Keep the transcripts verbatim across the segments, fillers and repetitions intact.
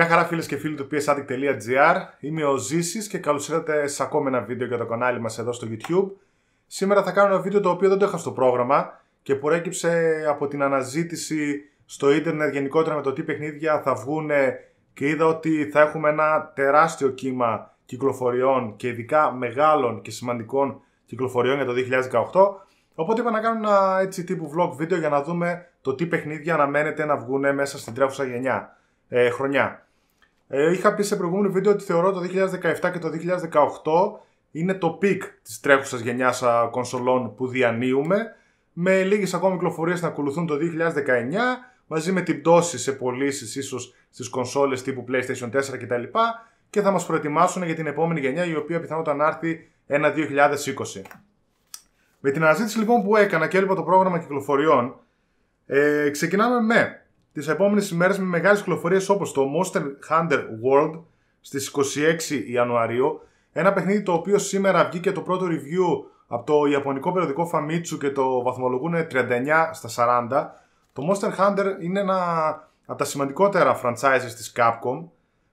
Γεια χαρά φίλες και φίλοι του πι ες έι τι άι σι τελεία τζι αρ. Είμαι ο Ζήσης και καλώς ήρθατε σε ακόμα ένα βίντεο για το κανάλι μας εδώ στο YouTube. Σήμερα θα κάνω ένα βίντεο το οποίο δεν το είχα στο πρόγραμμα και προέκυψε από την αναζήτηση στο ίντερνετ γενικότερα με το τι παιχνίδια θα βγουν και είδα ότι θα έχουμε ένα τεράστιο κύμα κυκλοφοριών και ειδικά μεγάλων και σημαντικών κυκλοφοριών για το δύο χιλιάδες δεκαοκτώ. Οπότε είπα να κάνω ένα έτσι τύπου vlog βίντεο για να δούμε το τι παιχνίδια αναμένεται να βγουν μέσα στην τρέχουσα γενιά. Ε, χρονιά. Ε, είχα πει σε προηγούμενο βίντεο ότι θεωρώ το δύο χιλιάδες δεκαεπτά και το δύο χιλιάδες δεκαοκτώ είναι το peak της τρέχουσας γενιάς κονσολών που διανύουμε, με λίγες ακόμη κυκλοφορίες να ακολουθούν το δύο χιλιάδες δεκαεννιά μαζί με την πτώση σε πωλήσεις ίσως στις κονσόλες τύπου PlayStation τέσσερα κτλ. Και θα μας προετοιμάσουν για την επόμενη γενιά, η οποία πιθανότατα να έρθει ένα δύο χιλιάδες είκοσι. Με την αναζήτηση λοιπόν που έκανα και έλειπα το πρόγραμμα κυκλοφοριών, ε, ξεκινάμε με τις επόμενες ημέρες με μεγάλες κυκλοφορίες όπως το Monster Hunter World στις είκοσι έξι Ιανουαρίου. Ένα παιχνίδι το οποίο σήμερα βγήκε το πρώτο review από το ιαπωνικό περιοδικό Famitsu και το βαθμολογούν τριάντα εννιά στα σαράντα. Το Monster Hunter είναι ένα από τα σημαντικότερα franchises της Capcom.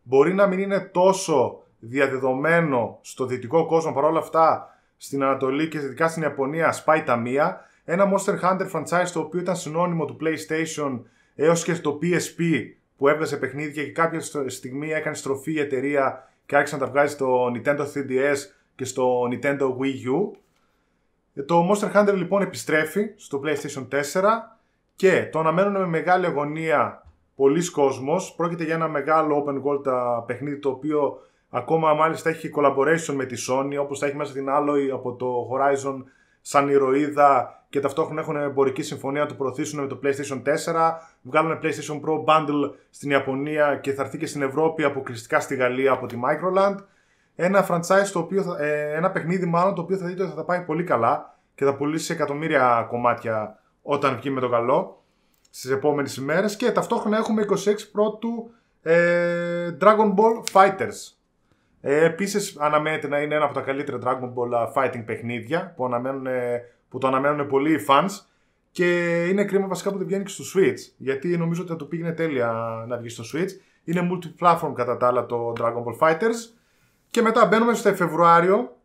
Μπορεί να μην είναι τόσο διαδεδομένο στο δυτικό κόσμο, παρόλα αυτά στην Ανατολή και ειδικά στην Ιαπωνία σπάει τα μία. Ένα Monster Hunter franchise το οποίο ήταν συνώνυμο του PlayStation έως και στο πι ες πι που έβγαζε παιχνίδια και κάποια στιγμή έκανε στροφή η εταιρεία και άρχισε να τα βγάζει στο Nintendo θρι ντι ες και στο Nintendo Wii U. Το Monster Hunter λοιπόν επιστρέφει στο PlayStation τέσσερα και το αναμένουν με μεγάλη αγωνία πολλοί κόσμος. Πρόκειται για ένα μεγάλο open world παιχνίδι το οποίο ακόμα μάλιστα έχει collaboration με τη Sony, όπως θα έχει μέσα την Alloy από το Horizon σαν ηρωίδα, και ταυτόχρονα έχουν εμπορική συμφωνία να το προωθήσουν με το PlayStation τέσσερα. Βγάλανε PlayStation Pro Bundle στην Ιαπωνία και θα έρθει και στην Ευρώπη αποκλειστικά στη Γαλλία από τη Microland. Ένα franchise, το οποίο θα, ένα παιχνίδι μάλλον, το οποίο θα δείτε ότι θα τα πάει πολύ καλά και θα πουλήσει εκατομμύρια κομμάτια όταν βγει με το καλό στις επόμενες ημέρες. Και ταυτόχρονα έχουμε είκοσι έξι πρώτου ε, Dragon Ball Fighters. Ε, επίσης αναμένεται να είναι ένα από τα καλύτερα Dragon Ball Fighting παιχνίδια που αναμένουν ε, που το αναμένουν πολλοί οι fans και είναι κρίμα βασικά που δεν βγαίνει και στο Switch, γιατί νομίζω ότι θα το πήγαινε τέλεια να βγει στο Switch. Είναι multi-platform κατά τα άλλα το Dragon Ball Fighters. Και μετά μπαίνουμε στο Φεβρουάριο,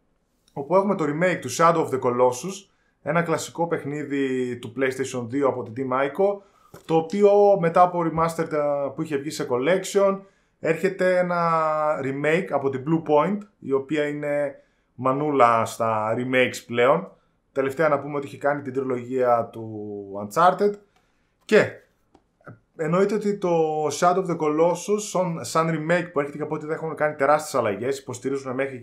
όπου έχουμε το remake του Shadow of the Colossus, ένα κλασικό παιχνίδι του PlayStation δύο από την Team Ico, το οποίο μετά από remastered που είχε βγει σε collection έρχεται ένα remake από την Blue Point, η οποία είναι μανούλα στα remakes πλέον. Τελευταία να πούμε ότι είχε κάνει την τριλογία του Uncharted. Και εννοείται ότι το Shadow of the Colossus σαν remake που έρχεται, και από ό,τι δεν έχουν κάνει τεράστιες αλλαγές, υποστηρίζουν μέχρι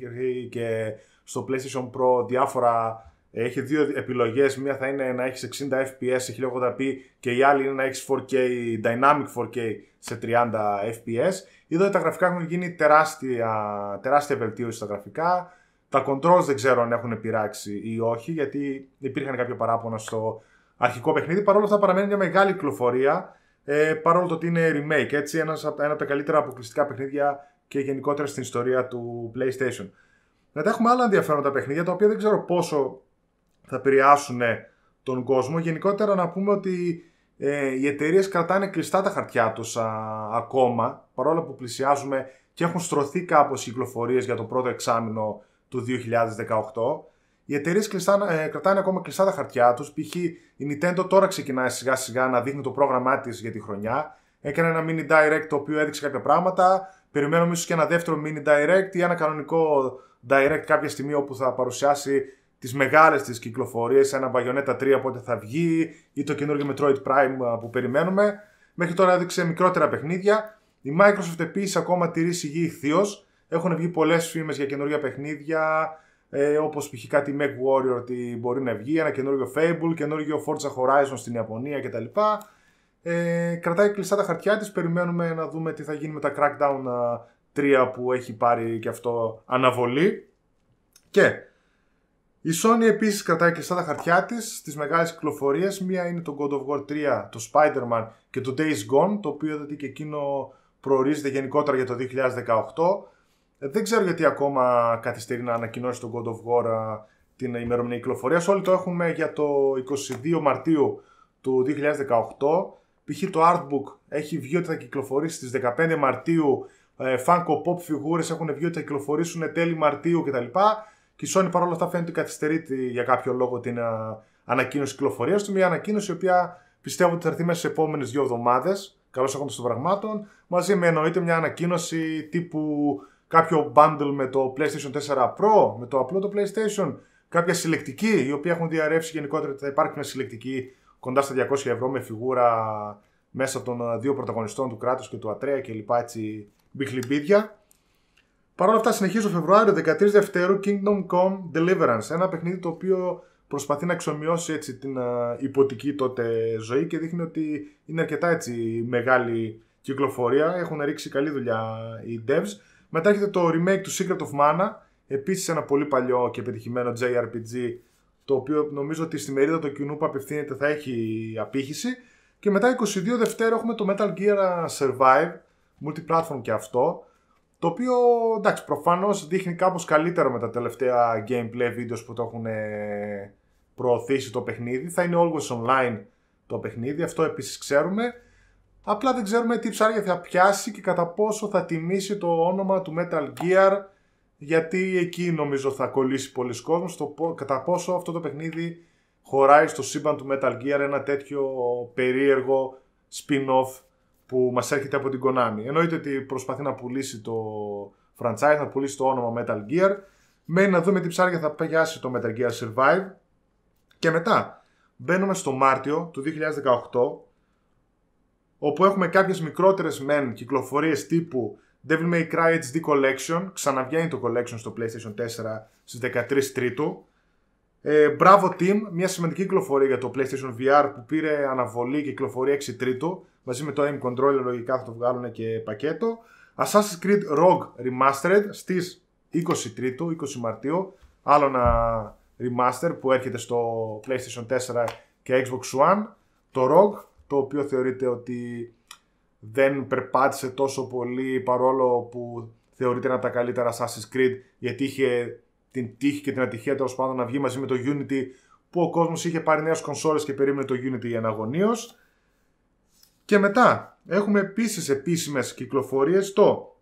και στο PlayStation Pro διάφορα. Έχει δύο επιλογές, μία θα είναι να έχει εξήντα φρέιμς περ σεκόντ σε χίλια ογδόντα πι και η άλλη είναι να έχει φορ κέι, Dynamic φορ κέι σε τριάντα φρέιμς περ σεκόντ. Είδα ότι τα γραφικά έχουν γίνει τεράστια, τεράστια βελτίωση στα γραφικά. Τα controls δεν ξέρω αν έχουν πειράξει ή όχι, γιατί υπήρχαν κάποια παράπονα στο αρχικό παιχνίδι. Παρόλο αυτά παραμένει μια μεγάλη κυκλοφορία, ε, παρόλο το ότι είναι remake, έτσι, ένας, ένα από τα καλύτερα αποκλειστικά παιχνίδια και γενικότερα στην ιστορία του PlayStation. Μετά έχουμε άλλα ενδιαφέροντα παιχνίδια, τα οποία δεν ξέρω πόσο θα επηρεάσουν τον κόσμο. Γενικότερα να πούμε ότι ε, οι εταιρείες κρατάνε κλειστά τα χαρτιά τους α, ακόμα, παρόλο που πλησιάζουμε και έχουν στρωθεί κάπως οι κυκλοφορίες για το πρώτο εξάμηνο του δύο χιλιάδες δεκαοκτώ. Οι εταιρείες ε, κρατάνε ακόμα κλειστά τα χαρτιά τους. Π.χ. η Nintendo τώρα ξεκινάει σιγά σιγά να δείχνει το πρόγραμμά της για τη χρονιά. Έκανε ένα mini direct το οποίο έδειξε κάποια πράγματα. Περιμένουμε ίσως και ένα δεύτερο mini direct ή ένα κανονικό direct κάποια στιγμή, όπου θα παρουσιάσει τις μεγάλες της κυκλοφορίες, ένα Bayonetta τρία πότε θα βγει ή το καινούργιο Metroid Prime που περιμένουμε. Μέχρι τώρα έδειξε μικρότερα παιχνίδια. Η Microsoft επίσης ακόμα τηρεί σιγή ηχθείως. Έχουν βγει πολλές φήμες για καινούργια παιχνίδια, ε, όπως π.χ. κάτι Meg Warrior ότι μπορεί να βγει, ένα καινούργιο Fable, καινούργιο Forza Horizon στην Ιαπωνία κτλ. Ε, κρατάει κλειστά τα χαρτιά της, περιμένουμε να δούμε τι θα γίνει με τα Crackdown τρία που έχει πάρει και αυτό αναβολή. Και η Sony επίσης κρατάει κλειστά τα χαρτιά της στις μεγάλες κυκλοφορίες. Μία είναι το God of War τρία, το Spider-Man και το Days Gone, το οποίο δηλαδή και εκείνο προορίζεται γενικότερα για το δύο χιλιάδες δεκαοκτώ. Δεν ξέρω γιατί ακόμα καθυστερεί να ανακοινώσει τον God of War την ημερομηνία κυκλοφορίας. Όλοι το έχουμε για το είκοσι δύο Μαρτίου του δύο χιλιάδες δεκαοκτώ. π.χ. το artbook έχει βγει ότι θα κυκλοφορήσει στις δεκαπέντε Μαρτίου, ε, Funko Pop φιγούρες έχουν βγει ότι θα κυκλοφορήσουν τέλη Μαρτίου κτλ. Και η Sony παρόλα αυτά φαίνεται ότι καθυστερεί για κάποιο λόγο την α, ανακοίνωση κυκλοφορίας του. Μια ανακοίνωση η οποία πιστεύω ότι θα έρθει μέσα στις επόμενες δύο εβδομάδες, καλώς έχοντας των πραγμάτων, μαζί με εννοείται μια ανακοίνωση τύπου κάποιο bundle με το PlayStation τέσσερα Pro, με το απλό το PlayStation, κάποια συλλεκτική, η οποία έχουν διαρρεύσει γενικότερα ότι θα υπάρχει μια συλλεκτική κοντά στα διακόσια ευρώ με φιγούρα μέσα των δύο πρωταγωνιστών του Κράτους και του Ατρέα κλπ. Έτσι μπιχλιμπίδια. Παρ' όλα αυτά, συνεχίζω Φεβρουάριο δεκατρείς Δευτέρου Kingdom Come Deliverance. Ένα παιχνίδι το οποίο προσπαθεί να εξομοιώσει έτσι την uh, υποτική τότε ζωή και δείχνει ότι είναι αρκετά έτσι μεγάλη κυκλοφορία. Έχουν ρίξει καλή δουλειά οι devs. Μετά έχετε το remake του Secret of Mana. Επίσης ένα πολύ παλιό και πετυχημένο τζέι αρ πι τζι, το οποίο νομίζω ότι στη μερίδα του κοινού που απευθύνεται θα έχει απήχηση. Και μετά είκοσι δύο Δευτέρου έχουμε το Metal Gear Survive, multi-platform και αυτό, το οποίο εντάξει προφανώς δείχνει κάπως καλύτερα με τα τελευταία gameplay videos που το έχουν προωθήσει το παιχνίδι. Θα είναι always online το παιχνίδι, αυτό επίσης ξέρουμε. Απλά δεν ξέρουμε τι ψάρια θα πιάσει και κατά πόσο θα τιμήσει το όνομα του Metal Gear, γιατί εκεί νομίζω θα κολλήσει πολλοί κόσμος, το κατά πόσο αυτό το παιχνίδι χωράει στο σύμπαν του Metal Gear ένα τέτοιο περίεργο spin-off που μας έρχεται από την Konami. Εννοείται ότι προσπαθεί να πουλήσει το franchise, να πουλήσει το όνομα Metal Gear. Μένει να δούμε τι ψάρια θα πιάσει το Metal Gear Survive. Και μετά μπαίνουμε στο Μάρτιο του δύο χιλιάδες δεκαοκτώ, όπου έχουμε κάποιες μικρότερες μεν κυκλοφορίες τύπου Devil May Cry έιτς ντι Collection, ξαναβγαίνει το Collection στο PlayStation τέσσερα στις δεκατρείς Τρίτου. Ε, Bravo Team, μια σημαντική κυκλοφορία για το PlayStation βι αρ που πήρε αναβολή και κυκλοφορία έξι Τρίτου. Μαζί με το Aim Controller λογικά θα το βγάλουν και πακέτο. Assassin's Creed Rogue Remastered στις είκοσι Τρίτου, είκοσι Μαρτίου. Άλλο ένα remaster που έρχεται στο PlayStation τέσσερα και Xbox One. Το Rogue, το οποίο θεωρείται ότι δεν περπάτησε τόσο πολύ παρόλο που θεωρείται ένα από τα καλύτερα Assassin's Creed, γιατί είχε την τύχη και την ατυχία τέλος πάντων να βγει μαζί με το Unity, που ο κόσμος είχε πάρει νέες κονσόλες και περίμενε το Unity εναγωνίως. Και μετά έχουμε επίσης επίσημες κυκλοφορίες το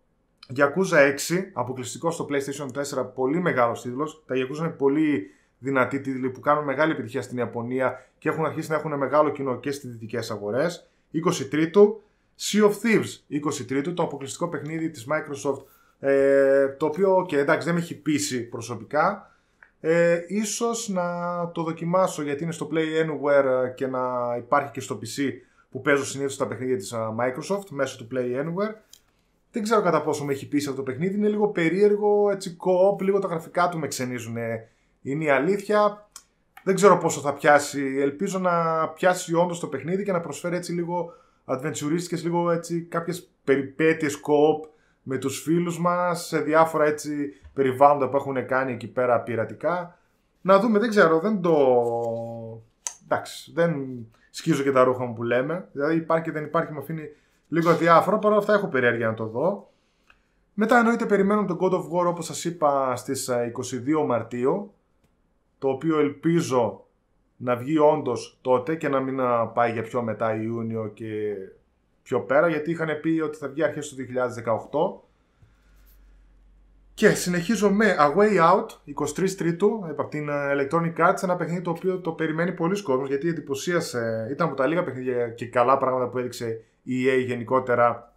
Yakuza έξι, αποκλειστικό στο PlayStation τέσσερα, πολύ μεγάλος τίτλος. Τα Yakuza είναι πολύ δυνατοί τίτλοι που κάνουν μεγάλη επιτυχία στην Ιαπωνία και έχουν αρχίσει να έχουν μεγάλο κοινό και στις δυτικές αγορές. είκοσι Τρίτου Sea of Thieves, είκοσι Τρίτου, το αποκλειστικό παιχνίδι της Microsoft, ε, το οποίο και okay, εντάξει δεν με έχει πείσει προσωπικά. Ε, ίσως να το δοκιμάσω γιατί είναι στο Play Anywhere και να υπάρχει και στο πι σι που παίζω συνήθως τα παιχνίδια της Microsoft μέσω του Play Anywhere. Δεν ξέρω κατά πόσο με έχει πείσει αυτό το παιχνίδι, είναι λίγο περίεργο, έτσι co-op, λίγο τα γραφικά του με ξενίζουν, είναι η αλήθεια. Δεν ξέρω πόσο θα πιάσει, ελπίζω να πιάσει όντως το παιχνίδι και να προσφέρει έτσι λίγο adventuristικές, λίγο έτσι κάποιες περιπέτειες co-op με τους φίλους μας σε διάφορα έτσι περιβάλλοντα που έχουν κάνει εκεί πέρα πειρατικά. Να δούμε, δεν ξέρω, δεν το... εντάξει, δεν σκίζω και τα ρούχα μου που λέμε, δηλαδή υπάρχει και δεν υπάρχει, με αφήνει λίγο αδιάφορο, παρόλα αυτά έχω περιέργεια να το δω. Μετά εννοείται περιμένουμε τον God of War, όπως σας είπα, στις είκοσι δύο Μαρτίου, το οποίο ελπίζω να βγει όντως τότε και να μην πάει για πιο μετά Ιούνιο και πιο πέρα, γιατί είχαν πει ότι θα βγει αρχές του δύο χιλιάδες δεκαοκτώ. Και συνεχίζω με A Way Out, είκοσι τρεις Τρίτου, από την Electronic Arts, ένα παιχνίδι το οποίο το περιμένει πολλοί κόσμος, γιατί εντυπωσίασε, ήταν από τα λίγα παιχνίδια και καλά πράγματα που έδειξε η ι έι γενικότερα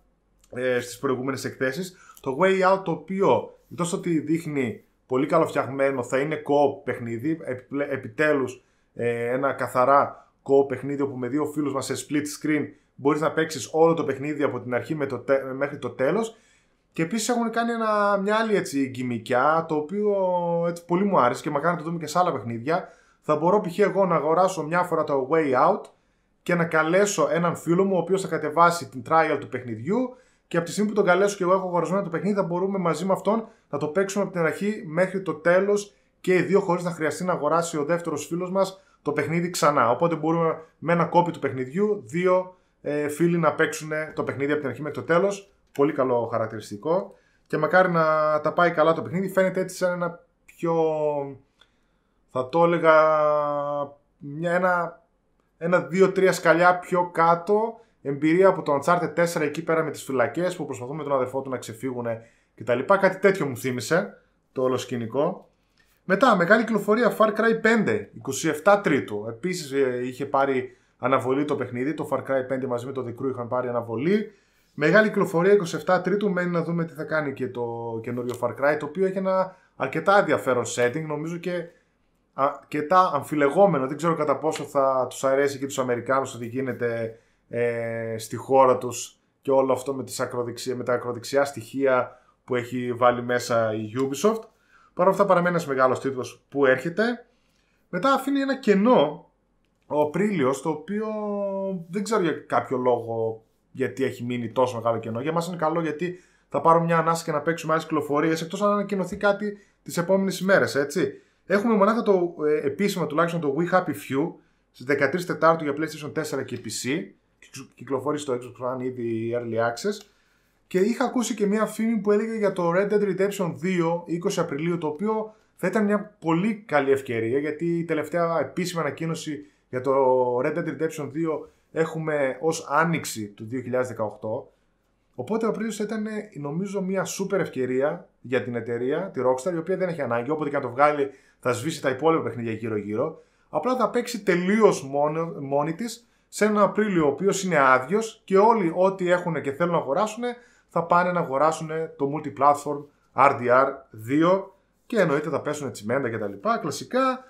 ε, στις προηγούμενες εκθέσεις. Το Way Out, το οποίο, τόσο ότι δείχνει πολύ καλοφτιαγμένο, θα είναι co-op παιχνίδι, επιτέλους ε, ένα καθαρά co-op παιχνίδι, όπου με δύο φίλους μας σε split screen μπορείς να παίξεις όλο το παιχνίδι από την αρχή με το, μέχρι το τέλος. Και επίσης έχουν κάνει ένα, μια άλλη έτσι γκιμικιά, το οποίο έτσι, πολύ μου άρεσε και μακάρι να το δούμε και σε άλλα παιχνίδια. Θα μπορώ π.χ. εγώ να αγοράσω μια φορά το Way Out και να καλέσω έναν φίλο μου, ο οποίος θα κατεβάσει την trial του παιχνιδιού, και από τη στιγμή που τον καλέσω και εγώ έχω αγορασμένο το παιχνίδι, θα μπορούμε μαζί με αυτόν να το παίξουμε από την αρχή μέχρι το τέλος και οι δύο, χωρίς να χρειαστεί να αγοράσει ο δεύτερος φίλος μας το παιχνίδι ξανά. Οπότε μπορούμε με ένα κόπι του παιχνιδιού δύο ε, φίλοι να παίξουν το παιχνίδι από την αρχή μέχρι το τέλος. Πολύ καλό χαρακτηριστικό και μακάρι να τα πάει καλά το παιχνίδι. Φαίνεται έτσι σαν ένα πιο, θα το έλεγα, μια, ένα, ένα δύο τρία σκαλιά πιο κάτω εμπειρία από το Uncharted τέσσερα εκεί πέρα με τις φυλακές που προσπαθούν με τον αδερφό του να ξεφύγουν κτλ. Κάτι τέτοιο μου θύμισε το όλο σκηνικό. Μετά, μεγάλη κυκλοφορία Far Cry πέντε, εικοστή εβδόμη Τρίτου. Επίσης είχε πάρει αναβολή το παιχνίδι. Το Far Cry πέντε μαζί με το The Crew είχαν πάρει αναβολή. Μεγάλη κυκλοφορία εικοστή εβδόμη Τρίτου. Μένει να δούμε τι θα κάνει και το καινούριο Far Cry, το οποίο έχει ένα αρκετά ενδιαφέρον setting, νομίζω και αρκετά αμφιλεγόμενο. Δεν ξέρω κατά πόσο θα τους αρέσει και τους Αμερικάνους ότι γίνεται ε, στη χώρα τους και όλο αυτό με, τις ακροδεξιά, με τα ακροδεξιά στοιχεία που έχει βάλει μέσα η Ubisoft. Παρ' όλα αυτά παραμένει ένας μεγάλος τίτλος που έρχεται. Μετά αφήνει ένα κενό ο Απρίλιος, το οποίο δεν ξέρω για κάποιο λόγο γιατί έχει μείνει τόσο μεγάλο κενό. Για μας είναι καλό γιατί θα πάρουμε μια ανάσα και να παίξουμε άλλες κυκλοφορίες, εκτός αν ανακοινωθεί κάτι τις επόμενες ημέρες, έτσι. Έχουμε μονάχα το ε, επίσημα τουλάχιστον το We Happy Few στις δεκατρείς Τετάρτου για PlayStation τέσσερα και πι σι. Κυκλοφορεί στο Xbox One ήδη Early Access. Και είχα ακούσει και μια φήμη που έλεγε για το Red Dead Redemption δύο, είκοσι Απριλίου, το οποίο θα ήταν μια πολύ καλή ευκαιρία, γιατί η τελευταία επίσημη ανακοίνωση για το Red Dead Redemption δύο έχουμε ως Άνοιξη του δύο χιλιάδες δεκαοκτώ. Οπότε ο Απρίλιος θα ήταν νομίζω μια super ευκαιρία για την εταιρεία, τη Rockstar, η οποία δεν έχει ανάγκη, όποτε και να το βγάλει θα σβήσει τα υπόλοιπα παιχνίδια γύρω-γύρω. Απλά θα παίξει τελείως μόνη, μόνη της σε έναν Απρίλιο ο οποίος είναι άδειος και όλοι ό,τι έχουν και θέλουν να αγοράσουν θα πάνε να αγοράσουν το multi-platform αρ ντι αρ δύο και εννοείται θα πέσουν τσιμέντα και τα λοιπά. Κλασικά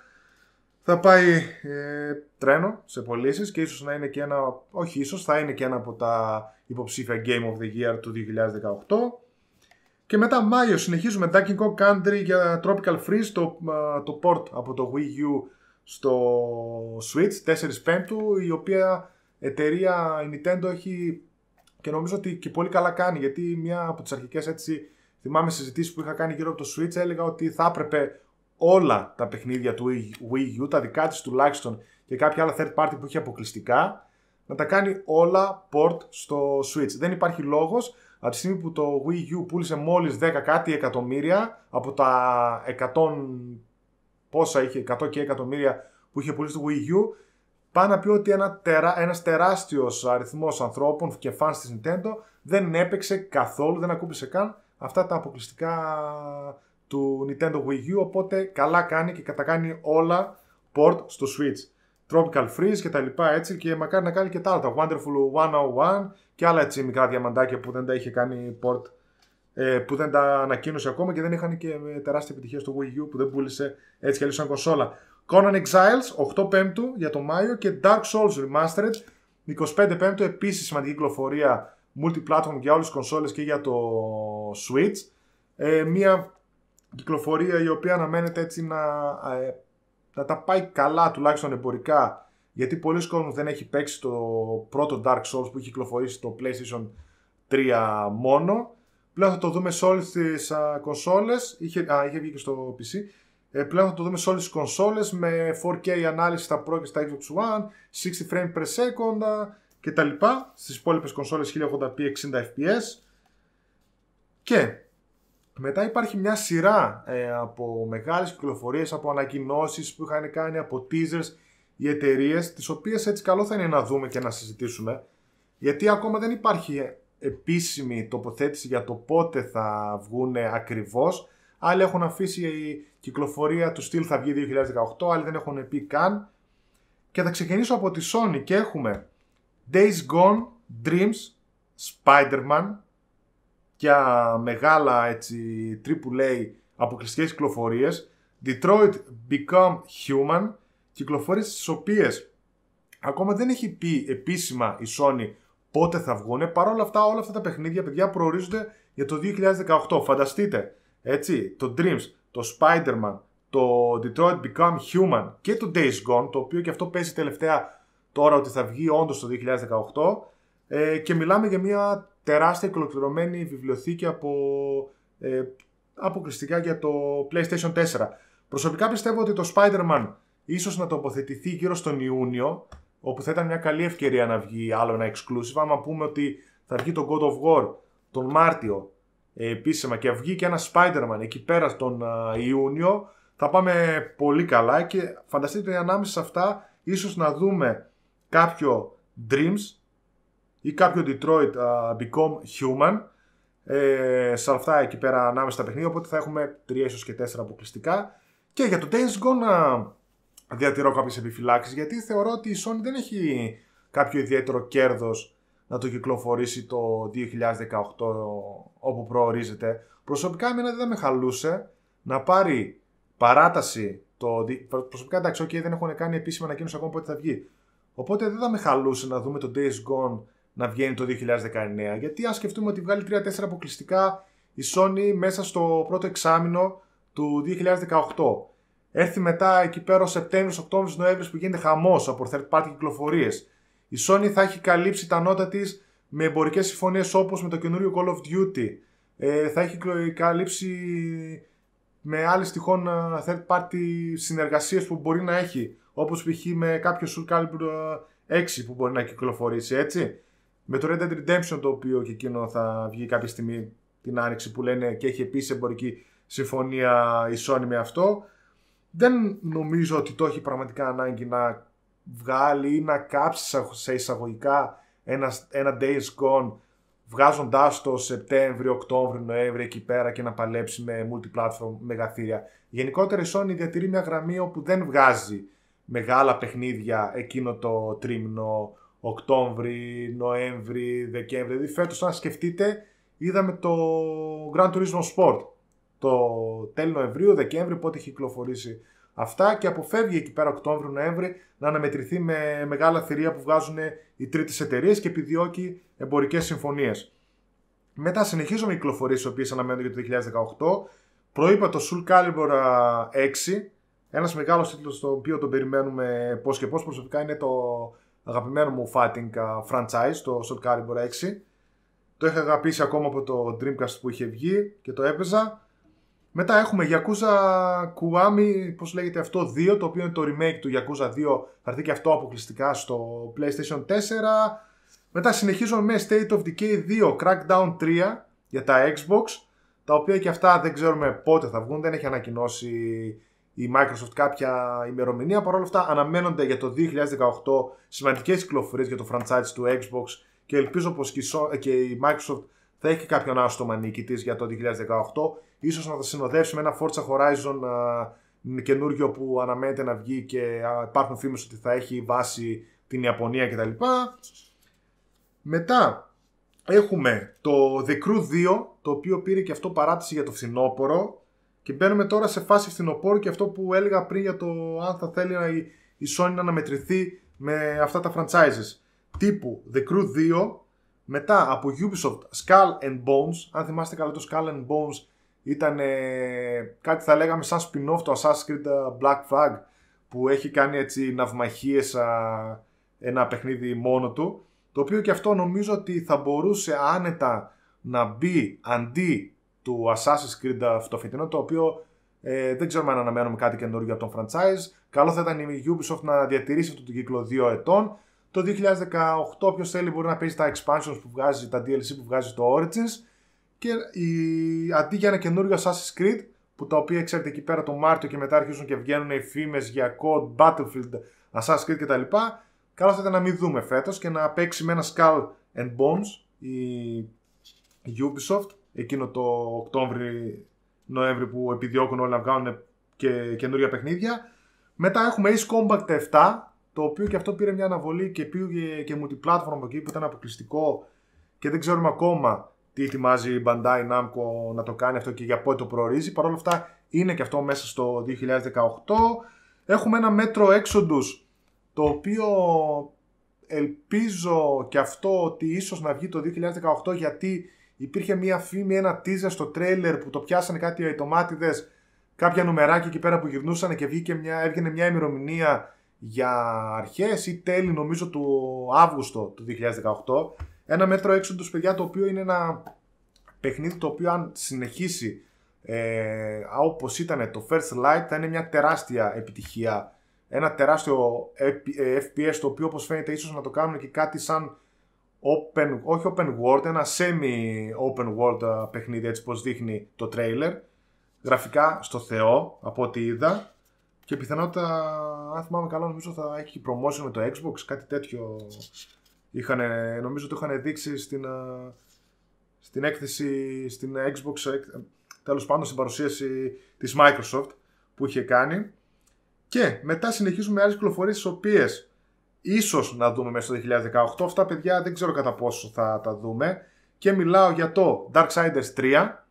θα πάει ε, τρένο σε πωλήσεις και ίσως να είναι και ένα, όχι ίσως, θα είναι και ένα από τα υποψήφια Game of the Year του δύο χιλιάδες δεκαοκτώ. Και μετά Μάιο συνεχίζουμε Donkey Kong Country για Tropical Freeze, το, το port από το Wii U στο Switch, τέσσερις Πέμπτου, η οποία εταιρεία η Nintendo έχει... Και νομίζω ότι και πολύ καλά κάνει, γιατί μια από τις αρχικές, έτσι, θυμάμαι συζητήσεις που είχα κάνει γύρω από το Switch, έλεγα ότι θα έπρεπε όλα τα παιχνίδια του Wii U, τα δικά της τουλάχιστον και κάποια άλλα third party που είχε αποκλειστικά, να τα κάνει όλα port στο Switch. Δεν υπάρχει λόγος, από τη στιγμή που το Wii U πούλησε μόλις δέκα κάτι εκατομμύρια, από τα εκατό πόσα είχε, εκατό και εκατομμύρια που είχε πουλήσει το Wii U, πάει να πει ότι ένα τερα... ένας τεράστιος αριθμός ανθρώπων και fans της Nintendo δεν έπαιξε καθόλου, δεν ακούμπησε καν αυτά τα αποκλειστικά του Nintendo Wii U, οπότε καλά κάνει και κατακάνει όλα port στο Switch. Tropical Freeze και τα λοιπά, έτσι, και μακάρι να κάνει και τα άλλα, τα Wonderful εκατόν ένα και άλλα, έτσι, μικρά διαμαντάκια που δεν τα είχε κάνει port, που δεν τα ανακοίνωσε ακόμα και δεν είχαν και τεράστια επιτυχία στο Wii U που δεν πούλησε έτσι κι αλλιώς σαν κονσόλα. Conan Exiles, οκτώ Πέμπτου για το Μάιο και Dark Souls Remastered, εικοστή πέμπτη Πέμπτου, επίσης σημαντική κυκλοφορία multi-platform για όλες τις κονσόλες και για το Switch. Ε, μια κυκλοφορία η οποία αναμένεται έτσι να, ε, να τα πάει καλά τουλάχιστον εμπορικά, γιατί πολλοί κόσμοι δεν έχει παίξει το πρώτο Dark Souls που έχει κυκλοφορήσει το PlayStation τρία μόνο. Πλέον θα το δούμε σε όλες τις α, κονσόλες, είχε, α, είχε βγει και στο πι σι. Ε, πλέον θα το δούμε σε όλες τις κονσόλες με φορ κέι ανάλυση στα Pro και στα Xbox One, εξήντα frames per second κτλ. Στις υπόλοιπες κονσόλες χίλια ογδόντα πι εξήντα φρέιμς περ σέκοντ. Και μετά υπάρχει μια σειρά ε, από μεγάλες κυκλοφορίες, από ανακοινώσεις που είχαν κάνει, από teasers οι εταιρείες, τις οποίες έτσι καλό θα είναι να δούμε και να συζητήσουμε, γιατί ακόμα δεν υπάρχει επίσημη τοποθέτηση για το πότε θα βγουν ακριβώς. Άλλοι έχουν αφήσει η κυκλοφορία του στυλ θα βγει δύο χιλιάδες δεκαοκτώ, άλλοι δεν έχουν πει καν. Και θα ξεκινήσω από τη Sony και έχουμε Days Gone, Dreams, Spider-Man και μεγάλα, έτσι, έι έι αποκλειστικές κυκλοφορίες. Detroit Become Human, κυκλοφορίες στις οποίες ακόμα δεν έχει πει επίσημα η Sony πότε θα βγουν. Παρ' όλα αυτά, όλα αυτά τα παιχνίδια, παιδιά, προορίζονται για το δύο χιλιάδες δεκαοκτώ. Φανταστείτε, έτσι, το Dreams, το Spider-Man, το Detroit Become Human και το Days Gone, το οποίο και αυτό παίζει τελευταία τώρα ότι θα βγει όντως το δύο χιλιάδες δεκαοκτώ, ε, και μιλάμε για μια τεράστια ολοκληρωμένη βιβλιοθήκη από ε, αποκλειστικά για το PlayStation τέσσερα. Προσωπικά πιστεύω ότι το Spider-Man ίσως να τοποθετηθεί γύρω στον Ιούνιο, όπου θα ήταν μια καλή ευκαιρία να βγει άλλο ένα exclusive. Άμα πούμε ότι θα βγει το God of War τον Μάρτιο επίσημα και βγει και ένα Spider-Man εκεί πέρα τον uh, Ιούνιο, θα πάμε πολύ καλά. Και φανταστείτε ανάμεσα σε αυτά ίσως να δούμε κάποιο Dreams ή κάποιο Detroit uh, Become Human. Ε, σε αυτά εκεί πέρα ανάμεσα στα παιχνίδια. Οπότε θα έχουμε τρία ίσως και τέσσερα αποκλειστικά. Και για το Days Gone uh, διατηρώ κάποιες επιφυλάξεις, γιατί θεωρώ ότι η Sony δεν έχει κάποιο ιδιαίτερο κέρδος να το κυκλοφορήσει το δύο χιλιάδες δεκαοκτώ όπου προορίζεται. Προσωπικά εμένα δεν με χαλούσε να πάρει παράταση το... Προσωπικά εντάξει, okay, δεν έχουν κάνει επίσημα ανακοίνωση ακόμα πότε θα βγει. Οπότε δεν θα με χαλούσε να δούμε το Days Gone να βγαίνει το δύο χιλιάδες δεκαεννιά. Γιατί αν σκεφτούμε ότι βγάλει τρία τέσσερα αποκλειστικά η Sony μέσα στο πρώτο εξάμηνο του δύο χιλιάδες δεκαοκτώ. Έρθει μετά εκεί πέρα ο Σεπτέμβριος, Οκτώβριος, Νοέμβριος που γίνεται χαμός από third party κυκλοφορίες. Η Sony θα έχει καλύψει τα νότα της με εμπορικές συμφωνίες όπως με το καινούριο Call of Duty. Ε, θα έχει καλύψει με άλλες τυχόν third party συνεργασίες που μπορεί να έχει. Όπως π.χ. με κάποιο Soul Calibur έξι που μπορεί να κυκλοφορήσει, έτσι. Με το Red Dead Redemption, το οποίο και εκείνο θα βγει κάποια στιγμή την άνοιξη που λένε, και έχει επίσης εμπορική συμφωνία η Sony με αυτό. Δεν νομίζω ότι το έχει πραγματικά ανάγκη να βγάλει ή να κάψει σε εισαγωγικά ένα, ένα Days Gone βγάζοντάς το Σεπτέμβριο, Οκτώβριο, Νοέμβριο εκεί πέρα και να παλέψει με multi-platform μεγαθύρια. Γενικότερα η Sony διατηρεί μια γραμμή όπου δεν βγάζει μεγάλα παιχνίδια εκείνο το τρίμηνο Οκτώβρη, Νοέμβρη, Δεκέμβρη. Δηλαδή φέτος, αν σκεφτείτε, είδαμε το Gran Turismo Sport το τέλη Νοεμβρίου, Δεκέμβρη, πότε έχει κυκλοφορήσει αυτά, και αποφεύγει εκεί πέρα Οκτώβριο, Νοέμβρη να αναμετρηθεί με μεγάλα θηρία που βγάζουν οι τρίτες εταιρείες και επιδιώκει εμπορικές συμφωνίες. Μετά συνεχίζουμε οι κυκλοφορίες οι οποίες αναμένονται για το δύο χιλιάδες δεκαοκτώ. Προείπα το Soul Calibur έξι, ένας μεγάλος τίτλος το οποίο τον περιμένουμε πώς και πώς. Προσωπικά είναι το αγαπημένο μου fighting franchise, το Soul Calibur έξι. Το είχα αγαπήσει ακόμα από το Dreamcast που είχε βγει και το έπαιζα. Μετά έχουμε Yakuza Kuami, πώς λέγεται αυτό, δύο, το οποίο είναι το remake του Yakuza δύο, θα έρθει και αυτό αποκλειστικά στο PlayStation τέσσερα. Μετά συνεχίζουμε με State of Decay δύο, Crackdown τρία για τα Xbox, τα οποία και αυτά δεν ξέρουμε πότε θα βγουν, δεν έχει ανακοινώσει η Microsoft κάποια ημερομηνία. Παρ' όλα αυτά αναμένονται για το δύο χιλιάδες δεκαοκτώ σημαντικές κυκλοφορίες για το franchise του Xbox και ελπίζω πως και η Microsoft θα έχει κάποιον άστομα νίκη της για το δύο χιλιάδες δεκαοκτώ. Ίσως να τα συνοδεύσει με ένα Forza Horizon καινούργιο που αναμένεται να βγει και υπάρχουν φήμες ότι θα έχει βάση την Ιαπωνία κτλ. Μετά έχουμε το The Crew δύο, το οποίο πήρε και αυτό παράτηση για το φθινόπωρο, και μπαίνουμε τώρα σε φάση φθινοπόρου και αυτό που έλεγα πριν για το αν θα θέλει να, η Sony να αναμετρηθεί με αυτά τα franchises τύπου The Crew δύο. Μετά από Ubisoft Skull and Bones, αν θυμάστε καλά το Skull and Bones ήταν ε, κάτι θα λέγαμε σαν spin-off το Assassin's Creed Black Flag που έχει κάνει έτσι ναυμαχίες, α, ένα παιχνίδι μόνο του, το οποίο και αυτό νομίζω ότι θα μπορούσε άνετα να μπει αντί του Assassin's Creed το φετινό, το οποίο ε, δεν ξέρουμε αν αναμένουμε κάτι καινούργιο από τον franchise. Καλό θα ήταν η Ubisoft να διατηρήσει τον κύκλο δύο ετών. Το δύο χιλιάδες δεκαοκτώ όποιος θέλει μπορεί να παίζει τα expansions που βγάζει, τα ντι ελ σι που βγάζει το Origins, και η, αντί για ένα καινούριο Assassin's Creed που τα οποία ξέρετε εκεί πέρα το Μάρτιο και μετά αρχίζουν και βγαίνουν οι φήμες για Code, Battlefield, Assassin's Creed κτλ. Καλό θα ήταν να μην δούμε φέτος και να παίξει με ένα Skull and Bones η Ubisoft εκείνο το Οκτώβρη, Νοέμβρη που επιδιώκουν όλοι να βγάλουν και καινούρια παιχνίδια. Μετά έχουμε Ace Combat επτά, το οποίο και αυτό πήρε μια αναβολή και πήγε και multiplatform εκεί που ήταν αποκλειστικό και δεν ξέρουμε ακόμα τι ετοιμάζει η Bandai Namco να το κάνει αυτό και για πότε το προορίζει. Παρ' όλα αυτά είναι και αυτό μέσα στο δύο χιλιάδες δεκαοκτώ. Έχουμε ένα Metro Exodus, το οποίο ελπίζω και αυτό ότι ίσως να βγει το δύο χιλιάδες δεκαοκτώ, γιατί υπήρχε μια φήμη, ένα teaser στο trailer που το πιάσανε κάτι αιτωμάτιδες, κάποια νομεράκια εκεί πέρα που γυρνούσαν και βγήκε μια, έβγαινε μια ημερομηνία για αρχές ή τέλη νομίζω του Αύγουστο του δύο χιλιάδες δεκαοκτώ. Ένα μέτρο έξω τους παιδιά, το οποίο είναι ένα παιχνίδι το οποίο αν συνεχίσει ε, όπως ήταν το First Light θα είναι μια τεράστια επιτυχία. Ένα τεράστιο εφ πι ες το οποίο όπως φαίνεται ίσως να το κάνουν και κάτι σαν open, όχι open world, ένα semi open world παιχνίδι έτσι πως δείχνει το trailer. Γραφικά στο Θεό από ό,τι είδα. Και πιθανότητα, αν θυμάμαι καλά, νομίζω θα έχει promotion με το Xbox, κάτι τέτοιο Είχανε, νομίζω το είχαν δείξει στην, στην έκθεση, στην Xbox, τέλος πάντων στην παρουσίαση της Microsoft που είχε κάνει. Και μετά συνεχίζουμε με άλλες κυκλοφορίες τις οποίες ίσως να δούμε μέσα στο δύο χιλιάδες δεκαοκτώ. Αυτά παιδιά δεν ξέρω κατά πόσο θα τα δούμε. Και μιλάω για το Darksiders τρία,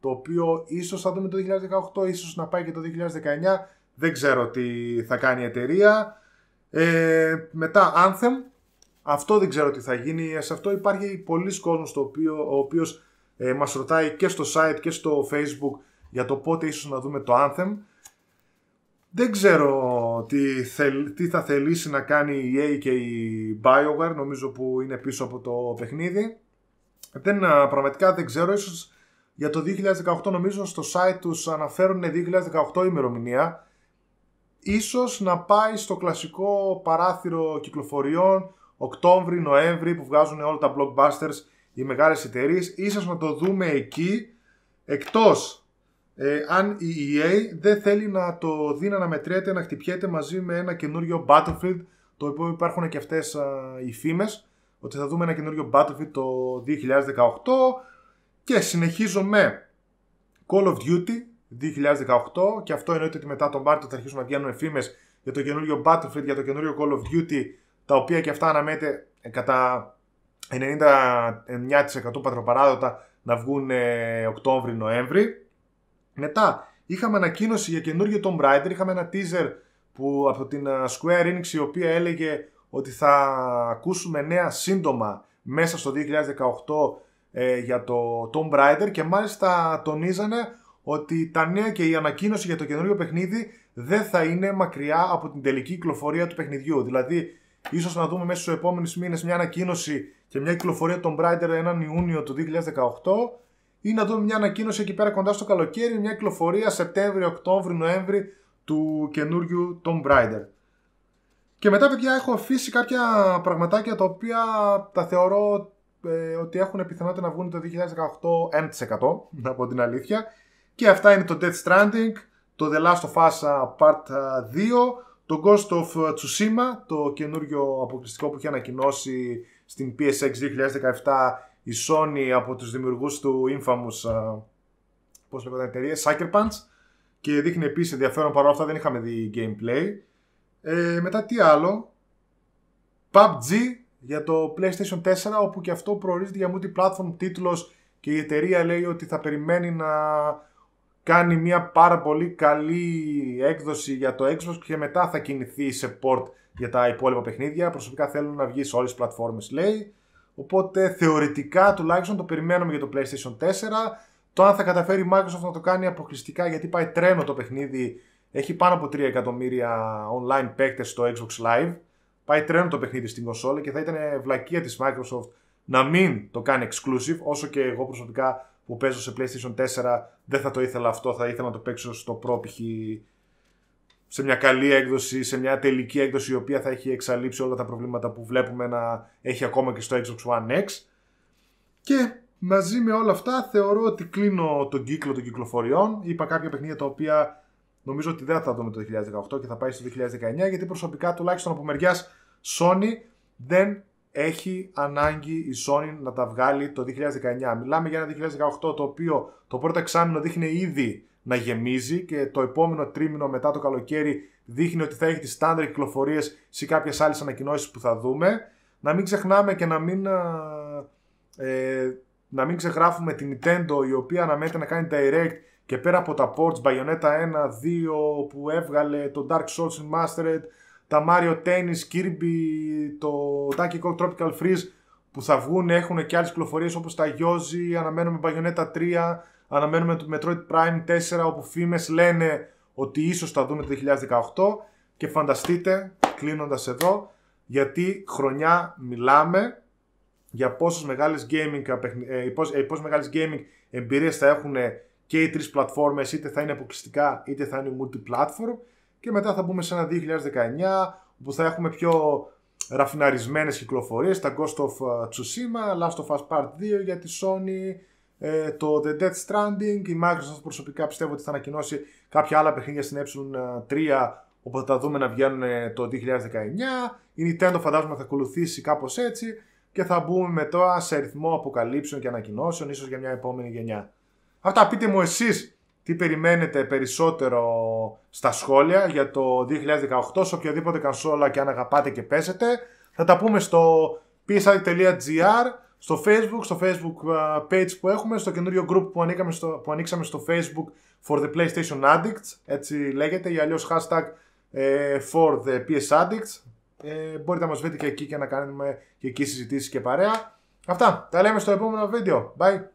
το οποίο ίσως θα δούμε το δύο χιλιάδες δεκαοκτώ, ίσως να πάει και το δύο χιλιάδες δεκαεννιά. Δεν ξέρω τι θα κάνει η εταιρεία. Ε, μετά Anthem. Αυτό δεν ξέρω τι θα γίνει. Σε αυτό υπάρχει πολλοί κόσμος το οποίο, ο οποίος ε, μας ρωτάει και στο site και στο Facebook για το πότε ίσως να δούμε το Anthem. Δεν ξέρω τι, θε, τι θα θελήσει να κάνει η ι έι και η BioWare, νομίζω που είναι πίσω από το παιχνίδι. Δεν, πραγματικά δεν ξέρω, ίσως για το δύο χιλιάδες δεκαοκτώ νομίζω στο site τους αναφέρουν δύο χιλιάδες δεκαοκτώ ημερομηνία. Ίσως να πάει στο κλασικό παράθυρο κυκλοφοριών Οκτώβρη, Νοέμβρη που βγάζουν όλα τα blockbusters οι μεγάλες εταιρείες. Ίσως να το δούμε εκεί, εκτός ε, αν η ι έι δεν θέλει να το δει να αναμετριέται, να χτυπιέται μαζί με ένα καινούριο Battlefield, το οποίο υπάρχουν και αυτές α, οι φήμες ότι θα δούμε ένα καινούριο Battlefield το δύο χιλιάδες δεκαοκτώ. Και συνεχίζω με Call of Duty δύο χιλιάδες δεκαοκτώ, και αυτό εννοείται ότι μετά τον Μάρτιο θα αρχίσουν να βγαίνουν φήμες για το καινούριο Battlefield, για το καινούριο Call of Duty, τα οποία και αυτά αναμένεται κατά ενενήντα εννιά τοις εκατό πατροπαράδοτα να βγουν ε, Οκτώβρη-Νοέμβρη. Μετά είχαμε ανακοίνωση για καινούριο Tomb Raider, είχαμε ένα teaser που, από την Square Enix, η οποία έλεγε ότι θα ακούσουμε νέα σύντομα μέσα στο δύο χιλιάδες δεκαοκτώ ε, για το Tomb Raider, και μάλιστα τονίζανε ότι τα νέα και η ανακοίνωση για το καινούριο παιχνίδι δεν θα είναι μακριά από την τελική κυκλοφορία του παιχνιδιού. Δηλαδή, ίσως να δούμε μέσα στους επόμενους μήνες μια ανακοίνωση και μια κυκλοφορία των Brighter έναν Ιούνιο του δύο χιλιάδες δεκαοκτώ, ή να δούμε μια ανακοίνωση εκεί πέρα κοντά στο καλοκαίρι, μια κυκλοφορία Σεπτέμβρη, Οκτώβρη, Νοέμβρη του καινούριου Tomb Raider. Και μετά, παιδιά, έχω αφήσει κάποια πραγματάκια τα οποία τα θεωρώ ε, ότι έχουν πιθανότητα να βγουν το δύο χιλιάδες δεκαοκτώ ένα τοις εκατό, από την αλήθεια. Και αυτά είναι το Death Stranding, το The Last of Us Part δύο, το Ghost of Tsushima, το καινούριο αποκλειστικό που είχε ανακοινώσει στην πι ες εξ δύο χιλιάδες δεκαεπτά η Sony από τους δημιουργούς του Infamous, πώς λέγονται η εταιρεία, Sucker Punch, και δείχνει επίσης ενδιαφέρον, παρόλα αυτά δεν είχαμε δει gameplay. Ε, μετά τι άλλο, πι γιου μπι τζι για το PlayStation τέσσερα, όπου και αυτό προορίζεται για multi-platform τίτλος, και η εταιρεία λέει ότι θα περιμένει να κάνει μια πάρα πολύ καλή έκδοση για το Xbox και μετά θα κινηθεί σε port για τα υπόλοιπα παιχνίδια. Προσωπικά θέλουν να βγει σε όλες τις πλατφόρμες, λέει. Οπότε θεωρητικά τουλάχιστον το περιμένουμε για το PlayStation τέσσερα. Το αν θα καταφέρει η Microsoft να το κάνει αποκλειστικά, γιατί πάει τρένο το παιχνίδι, έχει πάνω από τρία εκατομμύρια online παίκτες στο Xbox Live. Πάει τρένο το παιχνίδι στην κονσόλα και θα ήταν βλακεία της Microsoft να μην το κάνει exclusive, όσο και εγώ προσωπικά που παίζω σε PlayStation τέσσερα δεν θα το ήθελα αυτό, θα ήθελα να το παίξω στο πρόπηχη σε μια καλή έκδοση, σε μια τελική έκδοση η οποία θα έχει εξαλείψει όλα τα προβλήματα που βλέπουμε να έχει ακόμα και στο Xbox One X. Και μαζί με όλα αυτά θεωρώ ότι κλείνω τον κύκλο των κυκλοφοριών. Είπα κάποια παιχνίδια τα οποία νομίζω ότι δεν θα δούμε το δύο χιλιάδες δεκαοκτώ και θα πάει στο δύο χιλιάδες δεκαεννιά, γιατί προσωπικά τουλάχιστον από μεριάς Sony δεν έχει ανάγκη η Sony να τα βγάλει το δύο χιλιάδες δεκαεννιά. Μιλάμε για ένα δύο χιλιάδες δεκαοκτώ το οποίο το πρώτο εξάμηνο δείχνει ήδη να γεμίζει, και το επόμενο τρίμηνο μετά το καλοκαίρι δείχνει ότι θα έχει τις στάνταρ κυκλοφορίες σε κάποιες άλλες ανακοινώσεις που θα δούμε. Να μην ξεχνάμε και να μην, ε, να μην ξεγράφουμε την Nintendo, η οποία αναμένεται να κάνει direct, και πέρα από τα ports Bayonetta ένα, δύο που έβγαλε, το Dark Souls Remastered, τα Mario Tennis, Kirby, το Donkey Kong Tropical Freeze που θα βγουν, έχουν και άλλες κυκλοφορίες όπως τα Yoshi, αναμένουμε Bayonetta τρία, αναμένουμε το Metroid Prime τέσσερα, όπου φήμες λένε ότι ίσως θα δούμε το δύο χιλιάδες δεκαοκτώ. Και φανταστείτε, κλείνοντας εδώ, γιατί χρονιά μιλάμε, για πόσες μεγάλες gaming, μεγάλες gaming εμπειρίες θα έχουν και οι τρεις πλατφόρμες, είτε θα είναι αποκλειστικά είτε θα είναι multi-platform. Και μετά θα μπούμε σε ένα δύο χιλιάδες δεκαεννιά που θα έχουμε πιο ραφιναρισμένες κυκλοφορίες, τα Ghost of Tsushima, Last of Us Part δύο για τη Sony, το The Death Stranding. Η Microsoft προσωπικά πιστεύω ότι θα ανακοινώσει κάποια άλλα παιχνίδια στην ε τρία, Οπότε θα δούμε να βγαίνουν το δύο χιλιάδες δεκαεννιά. Η Nintendo φαντάζομαι θα ακολουθήσει κάπως έτσι. Και θα μπούμε μετά σε αριθμό αποκαλύψεων και ανακοινώσεων, ίσως για μια επόμενη γενιά. Αυτά, πείτε μου εσείς τι περιμένετε περισσότερο στα σχόλια για το δύο χιλιάδες δεκαοκτώ, σε οποιαδήποτε κανσόλα και αν αγαπάτε και πέσετε. Θα τα πούμε στο πι ες έι τι τελεία τζι αρ, στο Facebook, στο Facebook page που έχουμε, στο καινούριο group που, στο, που ανοίξαμε στο Facebook for the PlayStation Addicts, έτσι λέγεται, ή αλλιώς hashtag ε, for the πι ες Addicts. Ε, μπορείτε να μας βρείτε και εκεί και να κάνουμε και εκεί συζητήσεις και παρέα. Αυτά, τα λέμε στο επόμενο βίντεο. Bye!